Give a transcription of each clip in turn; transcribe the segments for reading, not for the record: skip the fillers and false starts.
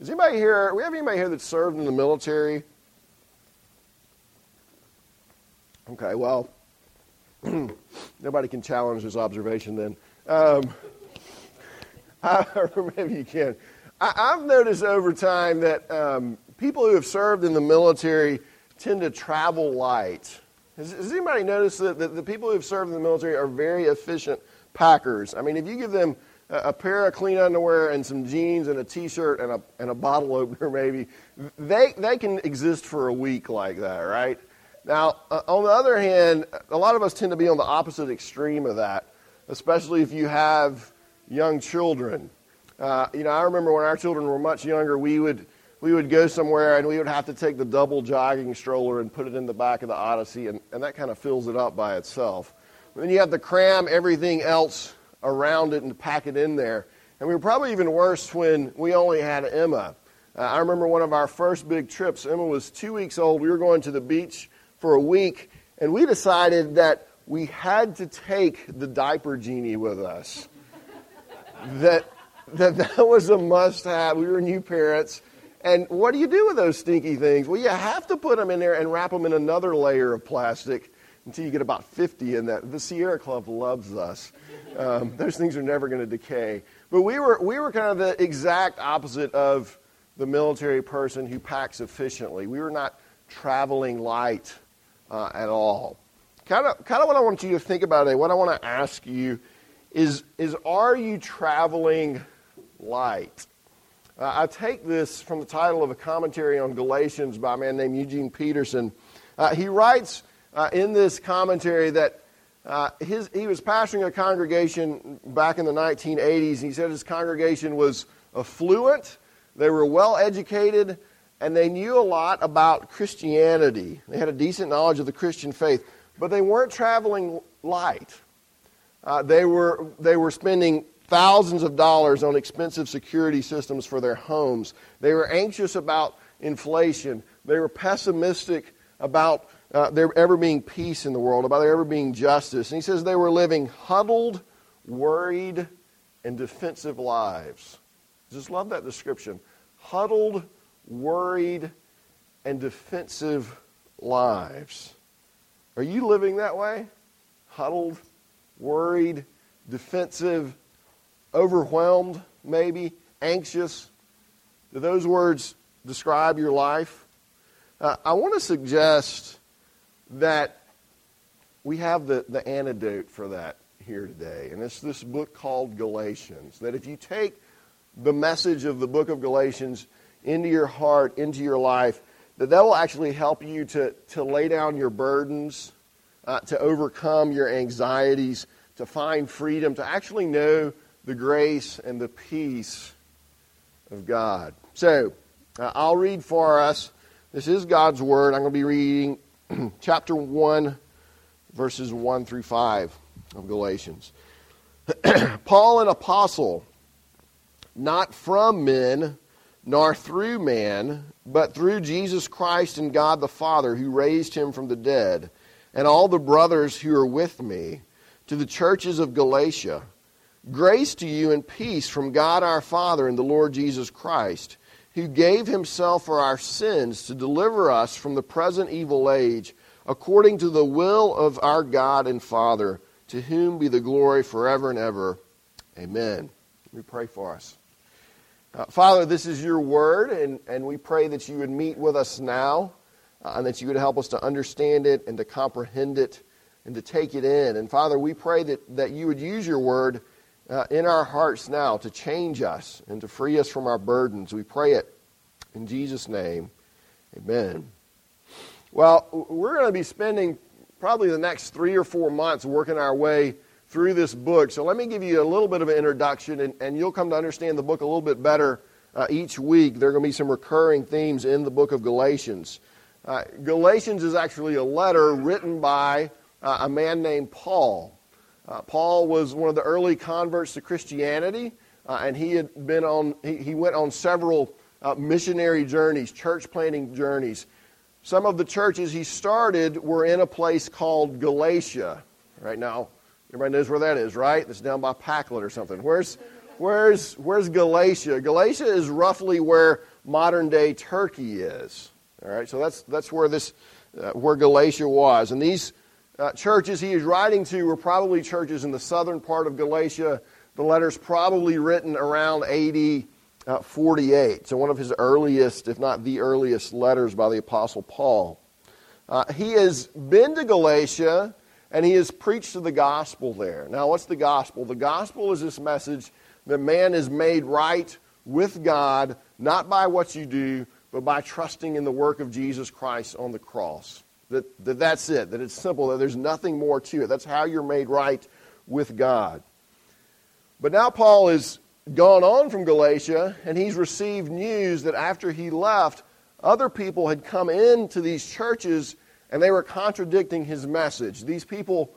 Is anybody here, we have anybody here that served in the military? Okay, well, nobody can challenge this observation then. Or maybe you can. I've noticed over time that people who have served in the military tend to travel light. Has anybody noticed that the people who have served in the military are very efficient packers? I mean, if you give them a pair of clean underwear and some jeans and a T-shirt and a bottle opener maybe, they can exist for a week like that, right? Now, on the other hand, a lot of us tend to be on the opposite extreme of that, especially if you have young children. I remember when our children were much younger, we would go somewhere and we would have to take the double jogging stroller and put it in the back of the Odyssey, and that kind of fills it up by itself. But then you have to cram everything else around it and pack it in there. And we were probably even worse when we only had Emma. I remember one of our first big trips, Emma was 2 weeks old. We were going to the beach for a week, and we decided that we had to take the diaper genie with us. that was a must-have. We were new parents. And what do you do with those stinky things? Well, you have to put them in there and wrap them in another layer of plastic until you get about 50 in that. The Sierra Club loves us. Those things are never going to decay. But we were kind of the exact opposite of the military person who packs efficiently. We were not traveling light at all. Kind of what I want you to think about today, what I want to ask you is are you traveling light? I take this from the title of a commentary on Galatians by a man named Eugene Peterson. He writes in this commentary that he was pastoring a congregation back in the 1980s, and he said his congregation was affluent, they were well-educated, and they knew a lot about Christianity. They had a decent knowledge of the Christian faith, but they weren't traveling light. They were spending thousands of dollars on expensive security systems for their homes. They were anxious about inflation. They were pessimistic about there ever being peace in the world, about there ever being justice. And he says they were living huddled, worried, and defensive lives. Just love that description. Huddled, worried, and defensive lives. Are you living that way? Huddled, worried, defensive, overwhelmed, maybe, anxious. Do those words describe your life? I want to suggest that we have the antidote for that here today. And it's this book called Galatians. That if you take the message of the book of Galatians into your heart, into your life, that will actually help you to lay down your burdens, to overcome your anxieties, to find freedom, to actually know the grace and the peace of God. So, I'll read for us. This is God's Word. I'm going to be reading chapter 1, verses 1 through 5 of Galatians. Paul, an apostle, not from men, nor through man, but through Jesus Christ and God the Father, who raised him from the dead, and all the brothers who are with me, to the churches of Galatia. Grace to you and peace from God our Father and the Lord Jesus Christ, who gave himself for our sins to deliver us from the present evil age, according to the will of our God and Father, to whom be the glory forever and ever. Amen. Let me pray for us. Father, this is your word, and we pray that you would meet with us now, and that you would help us to understand it and to comprehend it and to take it in. And Father, we pray that you would use your word in our hearts now to change us and to free us from our burdens. We pray it in Jesus' name. Amen. Well, we're going to be spending probably the next 3 or 4 months working our way through this book. So let me give you a little bit of an introduction, and you'll come to understand the book a little bit better each week. There are going to be some recurring themes in the book of Galatians. Galatians is actually a letter written by a man named Paul. Paul was one of the early converts to Christianity, and he went on several missionary journeys, church planting journeys. Some of the churches he started were in a place called Galatia. Right now, everybody knows where that is, right? It's down by Packlet or something. Where's Where's Galatia? Galatia is roughly where modern-day Turkey is. All right, so that's where this where Galatia was, and these churches he is writing to were probably churches in the southern part of Galatia. The letter's probably written around AD 48, so one of his earliest, if not the earliest, letters by the Apostle Paul. He has been to Galatia, and he has preached the gospel there. Now, what's the gospel? The gospel is this message that man is made right with God, not by what you do, but by trusting in the work of Jesus Christ on the cross. That's it, that it's simple, that there's nothing more to it. That's how you're made right with God. But now Paul has gone on from Galatia, and he's received news that after he left, other people had come into these churches, and they were contradicting his message. These people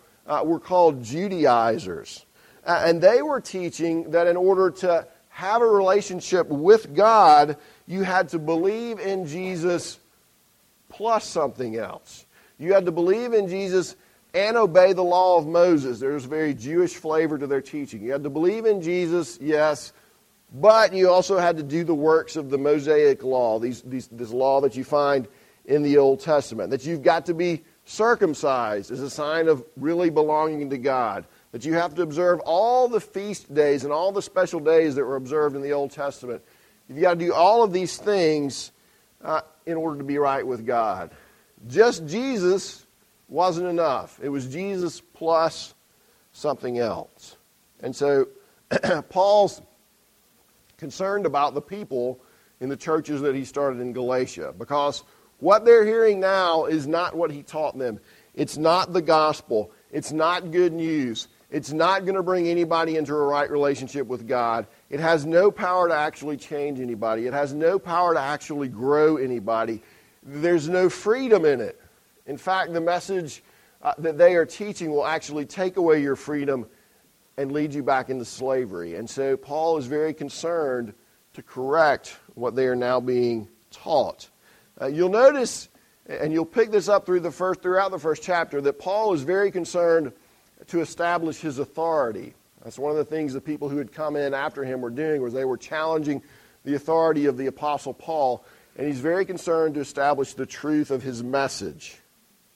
were called Judaizers, and they were teaching that in order to have a relationship with God, you had to believe in Jesus plus something else. You had to believe in Jesus and obey the law of Moses. There's a very Jewish flavor to their teaching. You had to believe in Jesus, yes, but you also had to do the works of the Mosaic law, this law that you find in the Old Testament, that you've got to be circumcised as a sign of really belonging to God, that you have to observe all the feast days and all the special days that were observed in the Old Testament. You've got to do all of these things in order to be right with God. Just Jesus wasn't enough. It was Jesus plus something else. And so Paul's concerned about the people in the churches that he started in Galatia, because what they're hearing now is not what he taught them. It's not the gospel. It's not good news. It's not going to bring anybody into a right relationship with God. It has no power to actually change anybody. It has no power to actually grow anybody. There's no freedom in it. In fact, the message that they are teaching will actually take away your freedom and lead you back into slavery. And so Paul is very concerned to correct what they are now being taught. You'll notice, and you'll pick this up throughout the first chapter, that Paul is very concerned to establish his authority. That's one of the things the people who had come in after him were doing, was they were challenging the authority of the Apostle Paul, and he's very concerned to establish the truth of his message,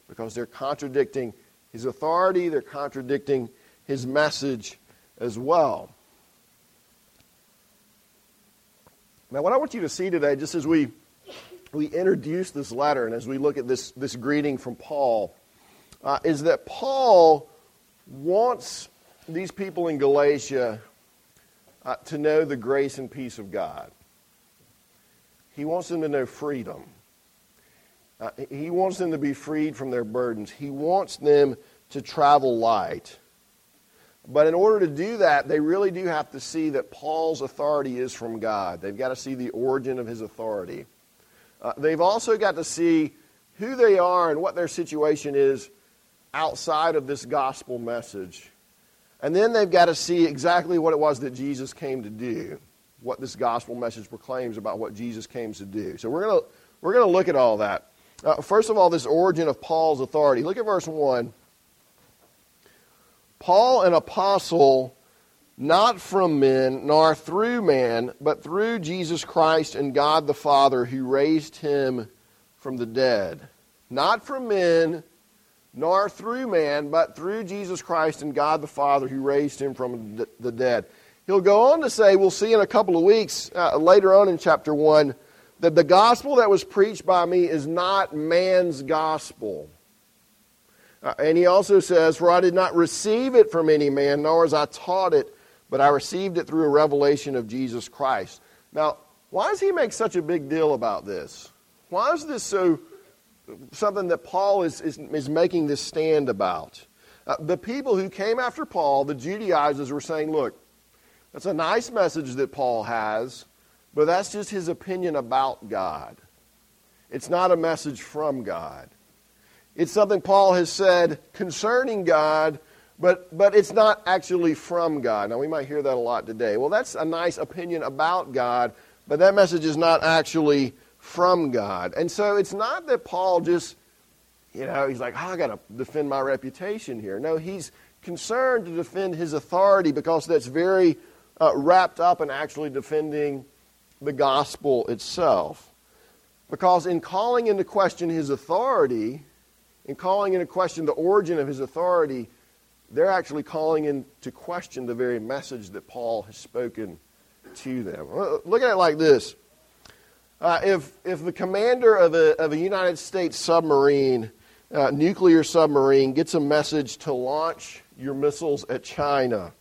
because they're contradicting his authority, they're contradicting his message as well. Now, what I want you to see today, just as we introduce this letter and as we look at this greeting from Paul, is that Paul wants these people in Galatia to know the grace and peace of God. He wants them to know freedom. He wants them to be freed from their burdens. He wants them to travel light. But in order to do that, they really do have to see that Paul's authority is from God. They've got to see the origin of his authority. They've also got to see who they are and what their situation is outside of this gospel message. And then they've got to see exactly what it was that Jesus came to do, what this gospel message proclaims about what Jesus came to do. So we're going to look at all that. First of all, this origin of Paul's authority. Look at verse 1. Paul, an apostle, not from men, nor through man, but through Jesus Christ and God the Father, who raised him from the dead. Not from men, nor through man, but through Jesus Christ and God the Father, who raised him from the dead. He'll go on to say, we'll see in a couple of weeks, later on in chapter 1, that the gospel that was preached by me is not man's gospel. And he also says, for I did not receive it from any man, nor was I taught it, but I received it through a revelation of Jesus Christ. Now, why does he make such a big deal about this? Why is this so something that Paul is making this stand about? The people who came after Paul, the Judaizers, were saying, look, that's a nice message that Paul has, but that's just his opinion about God. It's not a message from God. It's something Paul has said concerning God, but it's not actually from God. Now, we might hear that a lot today. Well, that's a nice opinion about God, but that message is not actually from God. And so it's not that Paul just, he's like, I got to defend my reputation here. No, he's concerned to defend his authority, because that's very wrapped up in actually defending the gospel itself. Because in calling into question his authority, in calling into question the origin of his authority, they're actually calling into question the very message that Paul has spoken to them. Look at it like this. If the commander of a United States submarine, nuclear submarine, gets a message to launch your missiles at China,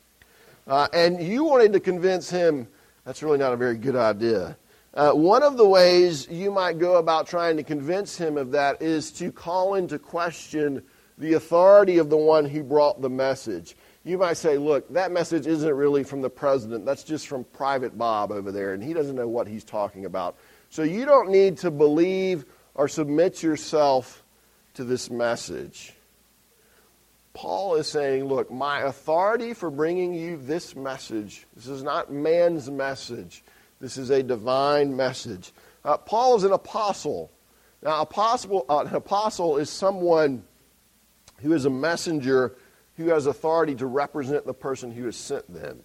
and you wanted to convince him that's really not a very good idea, one of the ways you might go about trying to convince him of that is to call into question the authority of the one who brought the message. You might say, look, that message isn't really from the president. That's just from Private Bob over there, and he doesn't know what he's talking about. So you don't need to believe or submit yourself to this message. Paul is saying, look, my authority for bringing you this message, this is not man's message. This is a divine message. Paul is an apostle. Now, an apostle is someone who is a messenger who has authority to represent the person who has sent them.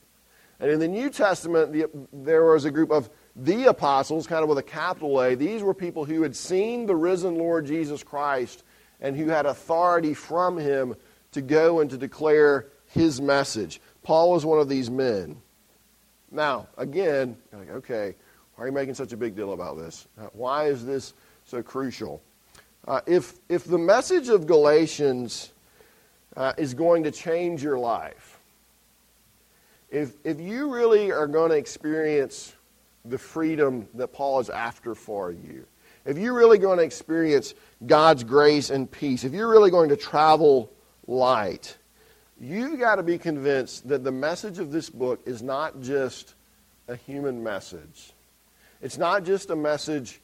And in the New Testament, there was a group of the apostles, kind of with a capital A. These were people who had seen the risen Lord Jesus Christ and who had authority from him to go and to declare his message. Paul was one of these men. Now, again, you're like, okay, why are you making such a big deal about this? Why is this so crucial? If the message of Galatians is going to change your life, if you really are going to experience the freedom that Paul is after for you, if you're really going to experience God's grace and peace, if you're really going to travel light, you've got to be convinced that the message of this book is not just a human message. It's not just a message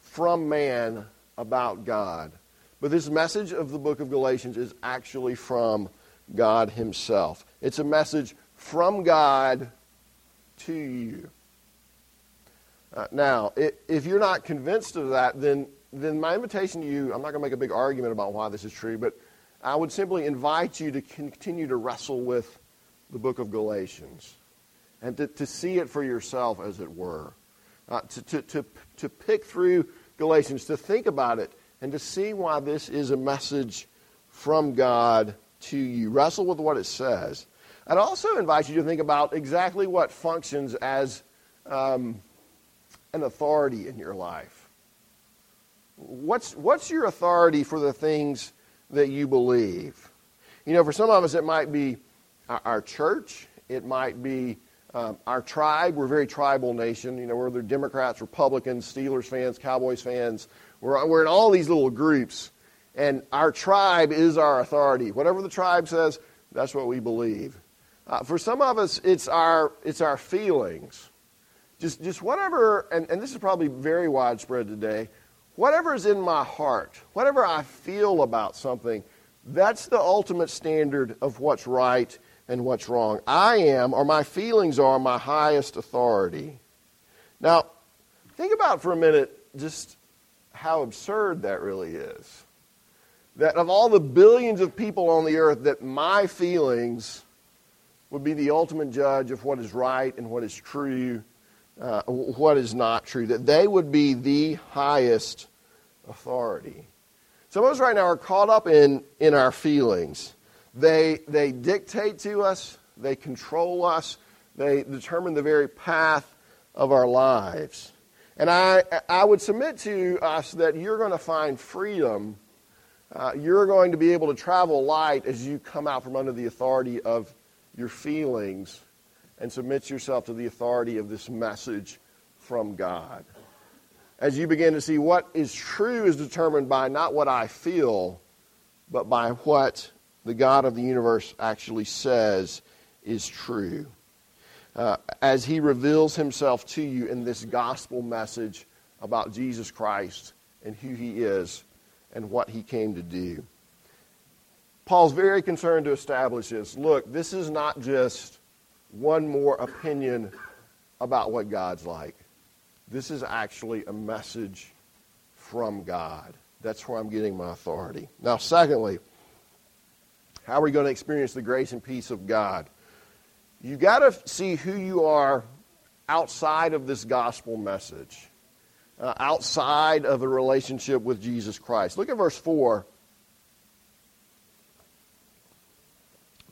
from man about God. But this message of the book of Galatians is actually from God himself. It's a message from God to you. Now, if you're not convinced of that, then my invitation to you, I'm not going to make a big argument about why this is true, but I would simply invite you to continue to wrestle with the book of Galatians and to see it for yourself, as it were, to pick through Galatians, to think about it, and to see why this is a message from God to you. Wrestle with what it says. I'd also invite you to think about exactly what functions as an authority in your life. What's your authority for the things that you believe? You know, for some of us, it might be our church. It might be our tribe. We're a very tribal nation. You know, we're either Democrats, Republicans, Steelers fans, Cowboys fans. We're in all these little groups, and our tribe is our authority. Whatever the tribe says, that's what we believe. For some of us, it's our feelings. Just whatever, and this is probably very widespread today, whatever is in my heart, whatever I feel about something, that's the ultimate standard of what's right and what's wrong. I am, or my feelings are, my highest authority. Now, think about for a minute just how absurd that really is. That of all the billions of people on the earth, that my feelings would be the ultimate judge of what is right and what is true, what is not true, that they would be the highest authority. Some of us right now are caught up in our feelings. They dictate to us, they control us, they determine the very path of our lives. And I would submit to us that you're going to find freedom. You're going to be able to travel light as you come out from under the authority of your feelings and submit yourself to the authority of this message from God. As you begin to see what is true is determined by not what I feel, but by what the God of the universe actually says is true, as he reveals himself to you in this gospel message about Jesus Christ and who he is and what he came to do. Paul's very concerned to establish this. Look, this is not just one more opinion about what God's like. This is actually a message from God. That's where I'm getting my authority. Now, secondly, how are we going to experience the grace and peace of God? You got to see who you are outside of this gospel message, outside of a relationship with Jesus Christ. Look at verse 4.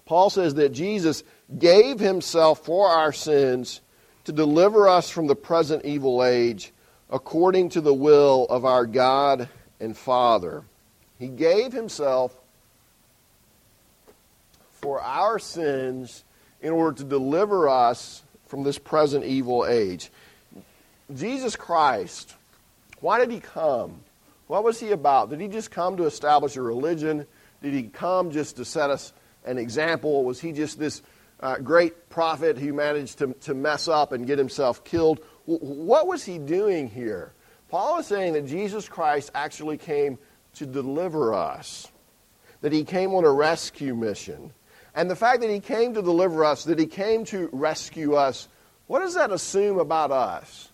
Paul says that Jesus gave himself for our sins to deliver us from the present evil age according to the will of our God and Father. He gave himself for our sins in order to deliver us from this present evil age. Jesus Christ, why did he come? What was he about? Did he just come to establish a religion? Did he come just to set us an example? Was he just this great prophet who managed to mess up and get himself killed? What was he doing here? Paul is saying that Jesus Christ actually came to deliver us, that he came on a rescue mission. And the fact that he came to deliver us, that he came to rescue us, what does that assume about us?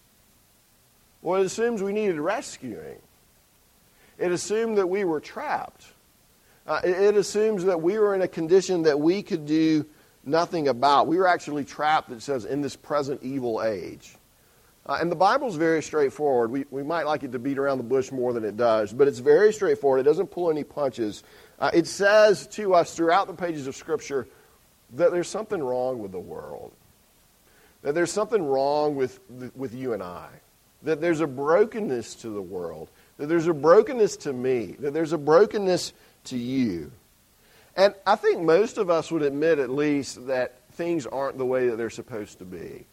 Well, it assumes we needed rescuing. It assumed that we were trapped. It assumes that we were in a condition that we could do nothing about. We were actually trapped, it says, in this present evil age. And the Bible's very straightforward. We might like it to beat around the bush more than it does, but it's very straightforward. It doesn't pull any punches. It says to us throughout the pages of Scripture that there's something wrong with the world, that there's something wrong with you and I, that there's a brokenness to the world, that there's a brokenness to me, that there's a brokenness to you. And I think most of us would admit at least that things aren't the way that they're supposed to be,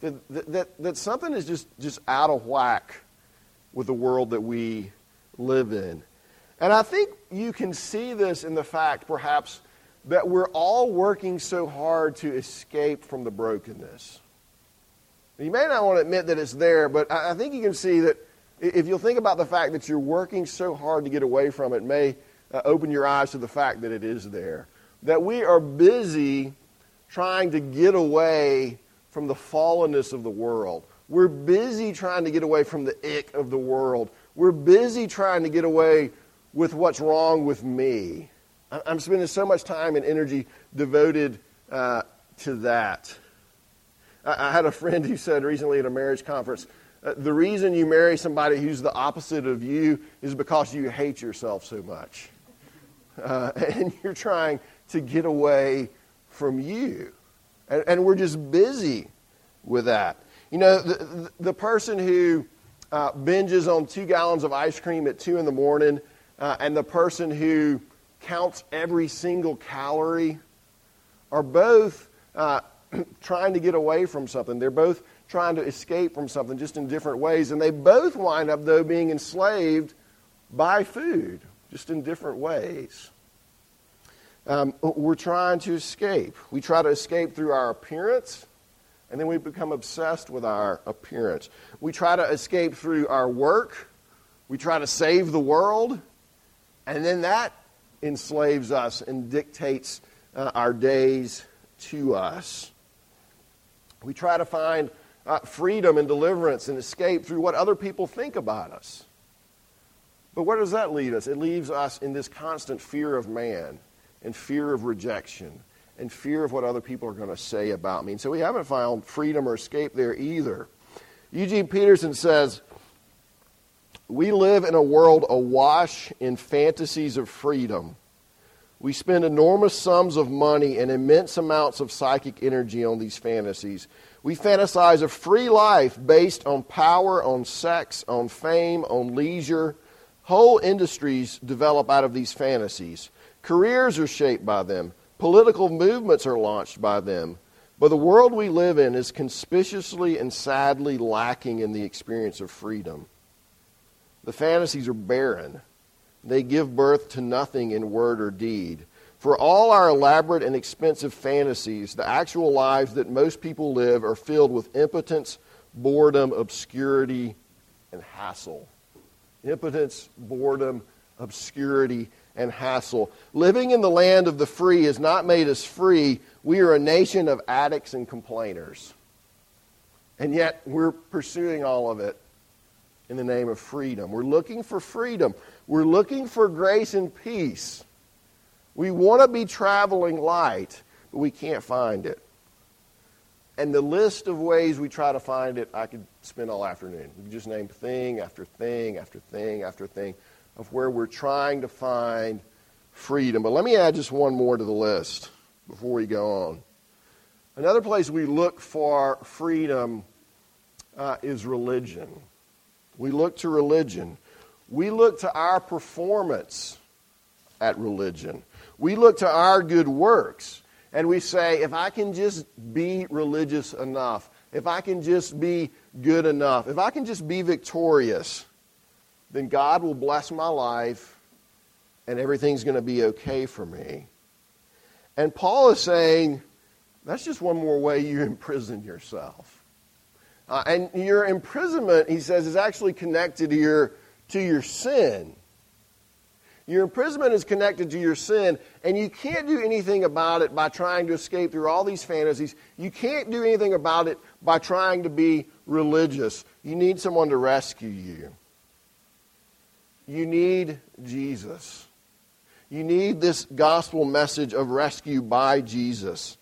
that something is just out of whack with the world that we live in. And I think you can see this in the fact, perhaps, that we're all working so hard to escape from the brokenness. You may not want to admit that it's there, but I think you can see that if you'll think about the fact that you're working so hard to get away from it, may open your eyes to the fact that it is there. That we are busy trying to get away from the fallenness of the world. We're busy trying to get away from the ick of the world. We're busy trying to get away with what's wrong with me. I'm spending so much time and energy devoted to that. I had a friend who said recently at a marriage conference, the reason you marry somebody who's the opposite of you is because you hate yourself so much. And you're trying to get away from you. And we're just busy with that. You know, the person who binges on 2 gallons of ice cream at 2 a.m. And the person who counts every single calorie are both trying to get away from something. They're both trying to escape from something, just in different ways. And they both wind up, though, being enslaved by food, just in different ways. We're trying to escape. We try to escape through our appearance, and then we become obsessed with our appearance. We try to escape through our work. We try to save the world, and then that enslaves us and dictates our days to us. We try to find freedom and deliverance and escape through what other people think about us. But where does that lead us? It leaves us in this constant fear of man, and fear of rejection, and fear of what other people are going to say about me. And so we haven't found freedom or escape there either. Eugene Peterson says, "We live in a world awash in fantasies of freedom. We spend enormous sums of money and immense amounts of psychic energy on these fantasies. We fantasize a free life based on power, on sex, on fame, on leisure. Whole industries develop out of these fantasies. Careers are shaped by them. Political movements are launched by them. But the world we live in is conspicuously and sadly lacking in the experience of freedom. The fantasies are barren. They give birth to nothing in word or deed. For all our elaborate and expensive fantasies, the actual lives that most people live are filled with impotence, boredom, obscurity, and hassle." Impotence, boredom, obscurity, and hassle. Living in the land of the free has not made us free. We are a nation of addicts and complainers. And yet we're pursuing all of it in the name of freedom. We're looking for freedom. We're looking for grace and peace. We want to be traveling light, but we can't find it. And the list of ways we try to find it, I could spend all afternoon. We could just name thing after thing after thing after thing of where we're trying to find freedom. But let me add just one more to the list before we go on. Another place we look for freedom is religion. We look to religion. We look to our performance at religion. We look to our good works. And we say, if I can just be religious enough, if I can just be good enough, if I can just be victorious, then God will bless my life and everything's going to be okay for me. And Paul is saying, that's just one more way you imprison yourself. And your imprisonment, he says, is actually connected here to your sin. Your imprisonment is connected to your sin, and you can't do anything about it by trying to escape through all these fantasies. You can't do anything about it by trying to be religious. You need someone to rescue you. You need Jesus. You need this gospel message of rescue by Jesus.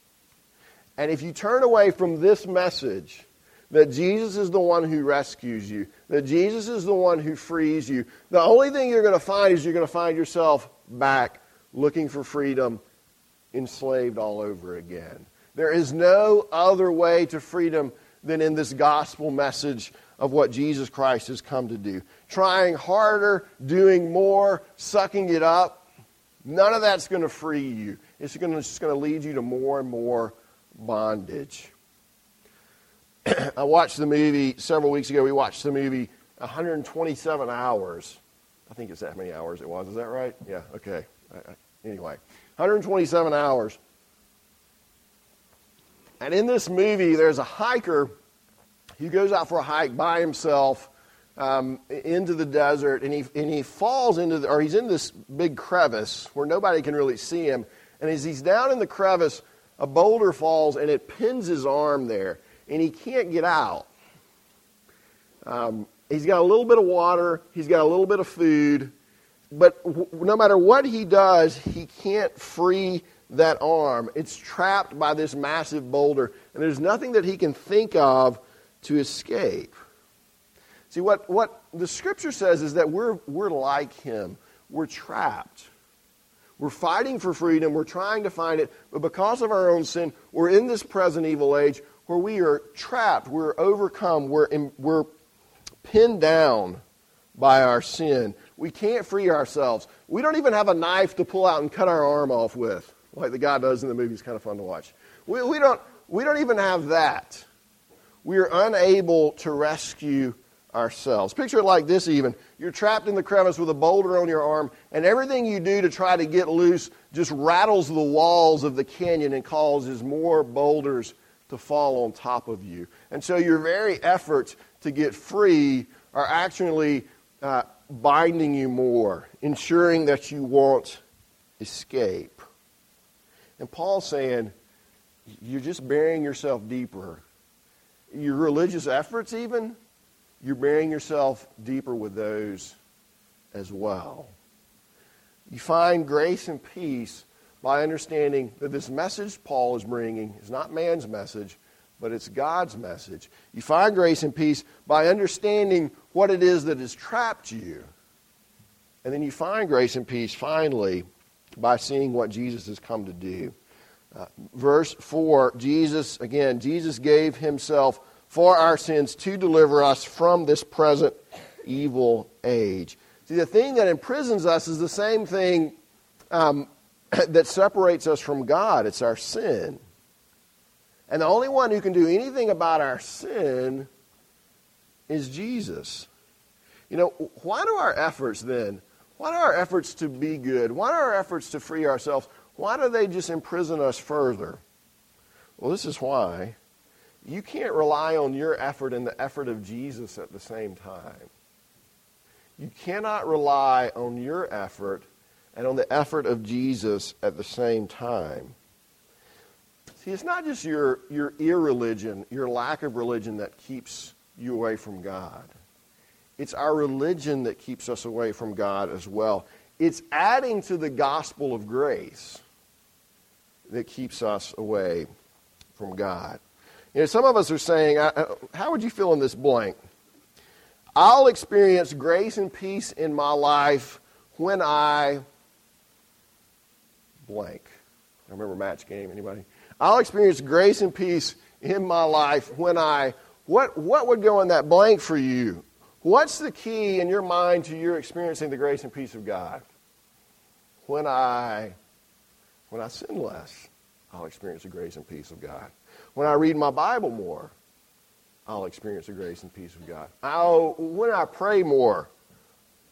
And if you turn away from this message, that Jesus is the one who rescues you, that Jesus is the one who frees you, the only thing you're going to find is you're going to find yourself back looking for freedom, enslaved all over again. There is no other way to freedom than in this gospel message of what Jesus Christ has come to do. Trying harder, doing more, sucking it up, none of that's going to free you. It's just going to lead you to more and more bondage. I watched the movie several weeks ago. We watched the movie 127 Hours. I think it's that many hours it was. Is that right? Yeah, okay. Anyway, 127 Hours. And in this movie, there's a hiker who goes out for a hike by himself into the desert, and he falls into the, or he's in this big crevice where nobody can really see him. And as he's down in the crevice, a boulder falls and it pins his arm there. And he can't get out. He's got a little bit of water. He's got a little bit of food. But no matter what he does, he can't free that arm. It's trapped by this massive boulder. And there's nothing that he can think of to escape. See, what the Scripture says is that we're like him. We're trapped. We're fighting for freedom. We're trying to find it. But because of our own sin, we're in this present evil age where we are trapped, we're overcome, we're pinned down by our sin. We can't free ourselves. We don't even have a knife to pull out and cut our arm off with, like the guy does in the movie. It's kind of fun to watch. We don't even have that. We are unable to rescue ourselves. Picture it like this even. You're trapped in the crevice with a boulder on your arm, and everything you do to try to get loose just rattles the walls of the canyon and causes more boulders to fall on top of you. And so your very efforts to get free are actually binding you more, ensuring that you won't escape. And Paul's saying, you're just burying yourself deeper. Your religious efforts even, you're burying yourself deeper with those as well. You find grace and peace by understanding that this message Paul is bringing is not man's message, but it's God's message. You find grace and peace by understanding what it is that has trapped you. And then you find grace and peace, finally, by seeing what Jesus has come to do. Verse 4, Jesus gave himself for our sins to deliver us from this present evil age. See, the thing that imprisons us is the same thing that separates us from God. It's our sin. And the only one who can do anything about our sin is Jesus. You know, why do our efforts to be good, why do our efforts to free ourselves, why do they just imprison us further? Well, this is why. You can't rely on your effort and the effort of Jesus at the same time. You cannot rely on your effort and on the effort of Jesus at the same time. See, it's not just your irreligion, your lack of religion that keeps you away from God. It's our religion that keeps us away from God as well. It's adding to the gospel of grace that keeps us away from God. You know, some of us are saying, how would you fill in this blank? I'll experience grace and peace in my life when I blank. I remember Match Game, anybody? I'll experience grace and peace in my life when I... What would go in that blank for you? What's the key in your mind to your experiencing the grace and peace of God? When I sin less, I'll experience the grace and peace of God. When I read my Bible more, I'll experience the grace and peace of God. When I pray more,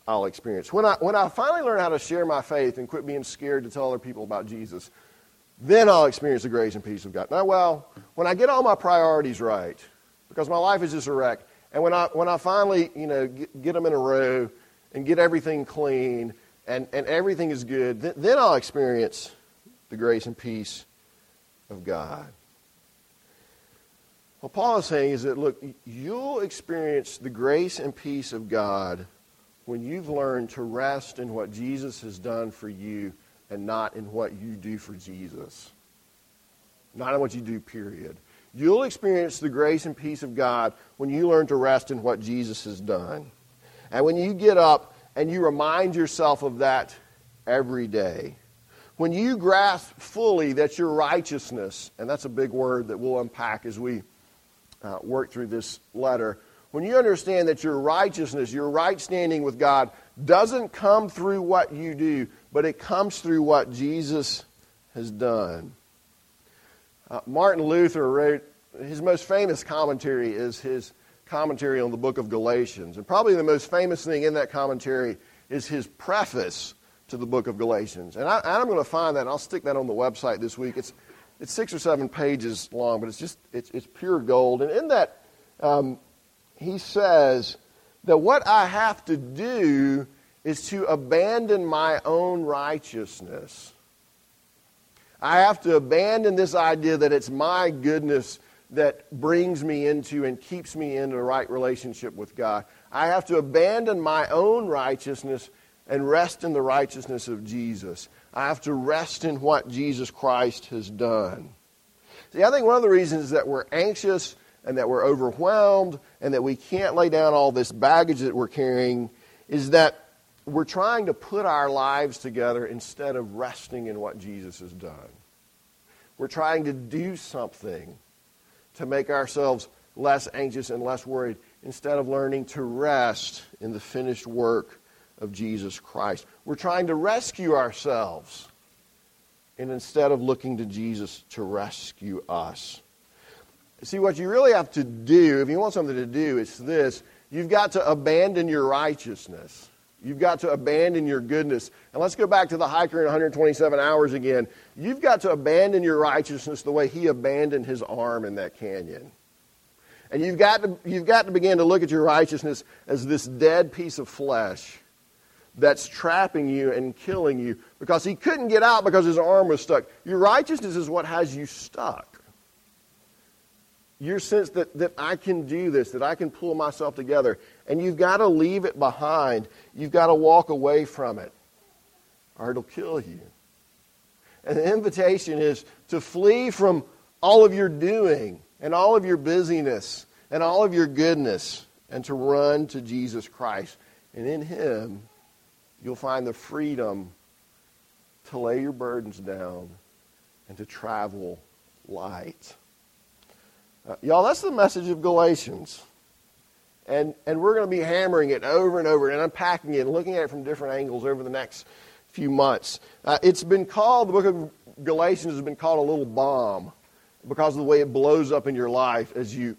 I'll experience. When I finally learn how to share my faith and quit being scared to tell other people about Jesus, then I'll experience the grace and peace of God. Now, well, when I get all my priorities right, because my life is just a wreck. And when I finally, you know, get them in a row and get everything clean and everything is good, then I'll experience the grace and peace of God. What Paul is saying is that, look, you'll experience the grace and peace of God when you've learned to rest in what Jesus has done for you and not in what you do for Jesus. Not in what you do, period. You'll experience the grace and peace of God when you learn to rest in what Jesus has done. And when you get up and you remind yourself of that every day. When you grasp fully that your righteousness, and that's a big word that we'll unpack as we work through this letter. When you understand that your righteousness, your right standing with God, doesn't come through what you do, but it comes through what Jesus has done. Martin Luther wrote, his most famous commentary is his commentary on the book of Galatians. And probably the most famous thing in that commentary is his preface to the book of Galatians. And I'm going to find that, and I'll stick that on the website this week. It's 6 or 7 pages long, but it's pure gold. And in that, he says that what I have to do is to abandon my own righteousness. I have to abandon this idea that it's my goodness that brings me into and keeps me in the right relationship with God. I have to abandon my own righteousness and rest in the righteousness of Jesus. I have to rest in what Jesus Christ has done. See, I think one of the reasons that we're anxious and that we're overwhelmed and that we can't lay down all this baggage that we're carrying is that we're trying to put our lives together instead of resting in what Jesus has done. We're trying to do something to make ourselves less anxious and less worried instead of learning to rest in the finished work of Jesus Christ. We're trying to rescue ourselves and instead of looking to Jesus to rescue us. See, what you really have to do, if you want something to do, it's this. You've got to abandon your righteousness. You've got to abandon your goodness. And let's go back to the hiker in 127 hours again. You've got to abandon your righteousness the way he abandoned his arm in that canyon. And you've got to begin to look at your righteousness as this dead piece of flesh that's trapping you and killing you because he couldn't get out because his arm was stuck. Your righteousness is what has you stuck. Your sense that I can do this, that I can pull myself together. And you've got to leave it behind. You've got to walk away from it, or it'll kill you. And the invitation is to flee from all of your doing and all of your busyness and all of your goodness and to run to Jesus Christ. And in him, you'll find the freedom to lay your burdens down and to travel light. Y'all, that's the message of Galatians. And we're going to be hammering it over and over and unpacking it and looking at it from different angles over the next few months. It's been called, the book of Galatians has been called a little bomb because of the way it blows up in your life as your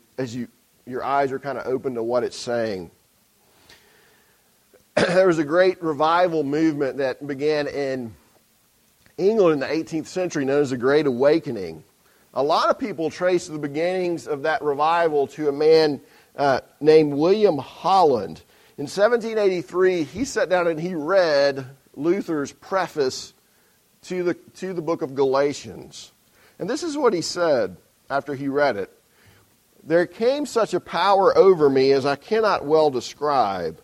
eyes are kind of open to what it's saying. There was a great revival movement that began in England in the 18th century known as the Great Awakening. A lot of people trace the beginnings of that revival to a man named William Holland. In 1783, he sat down and he read Luther's preface to the book of Galatians. And this is what he said after he read it. There came such a power over me as I cannot well describe.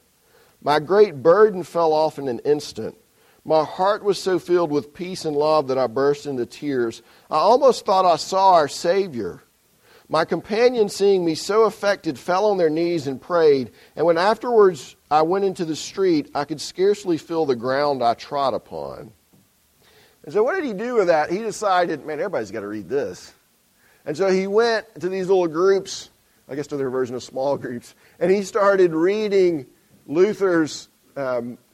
My great burden fell off in an instant. My heart was so filled with peace and love that I burst into tears. I almost thought I saw our Savior. My companions, seeing me so affected, fell on their knees and prayed. And when afterwards I went into the street, I could scarcely feel the ground I trod upon. And so what did he do with that? He decided, man, everybody's got to read this. And so he went to these little groups, I guess to their version of small groups, and he started reading Luther's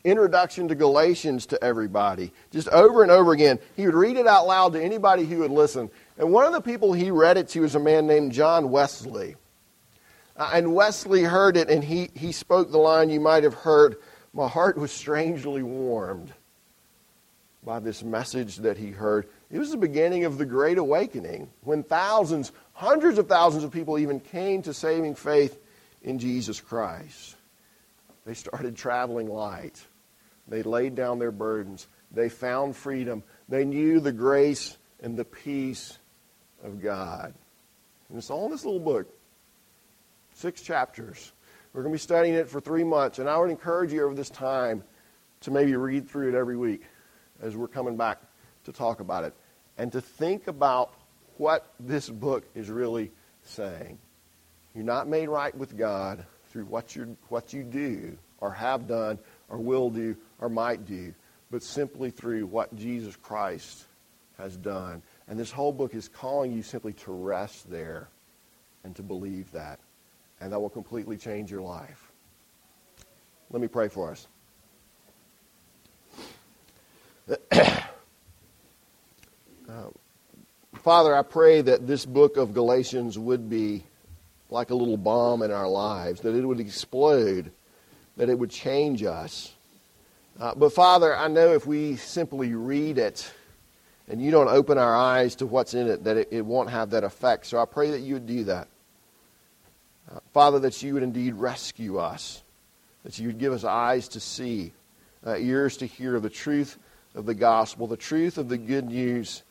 introduction to Galatians to everybody, just over and over again. He would read it out loud to anybody who would listen. And one of the people he read it to was a man named John Wesley. And Wesley heard it, and he spoke the line you might have heard, "My heart was strangely warmed by this message that he heard." It was the beginning of the Great Awakening, when thousands, hundreds of thousands of people even came to saving faith in Jesus Christ. They started traveling light. They laid down their burdens. They found freedom. They knew the grace and the peace of God. And it's all in this little book, 6 chapters. We're going to be studying it for 3 months, and I would encourage you over this time to maybe read through it every week as we're coming back to talk about it, and to think about what this book is really saying. You're not made right with God through what you do or have done or will do or might do, but simply through what Jesus Christ has done. And this whole book is calling you simply to rest there and to believe that. And that will completely change your life. Let me pray for us. Father, I pray that this book of Galatians would be like a little bomb in our lives, that it would explode, that it would change us. But Father, I know if we simply read it and you don't open our eyes to what's in it, that it won't have that effect. So I pray that you would do that. Father, that you would indeed rescue us, that you would give us eyes to see, ears to hear the truth of the gospel, the truth of the good news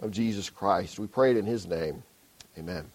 of Jesus Christ. We pray it in his name. Amen.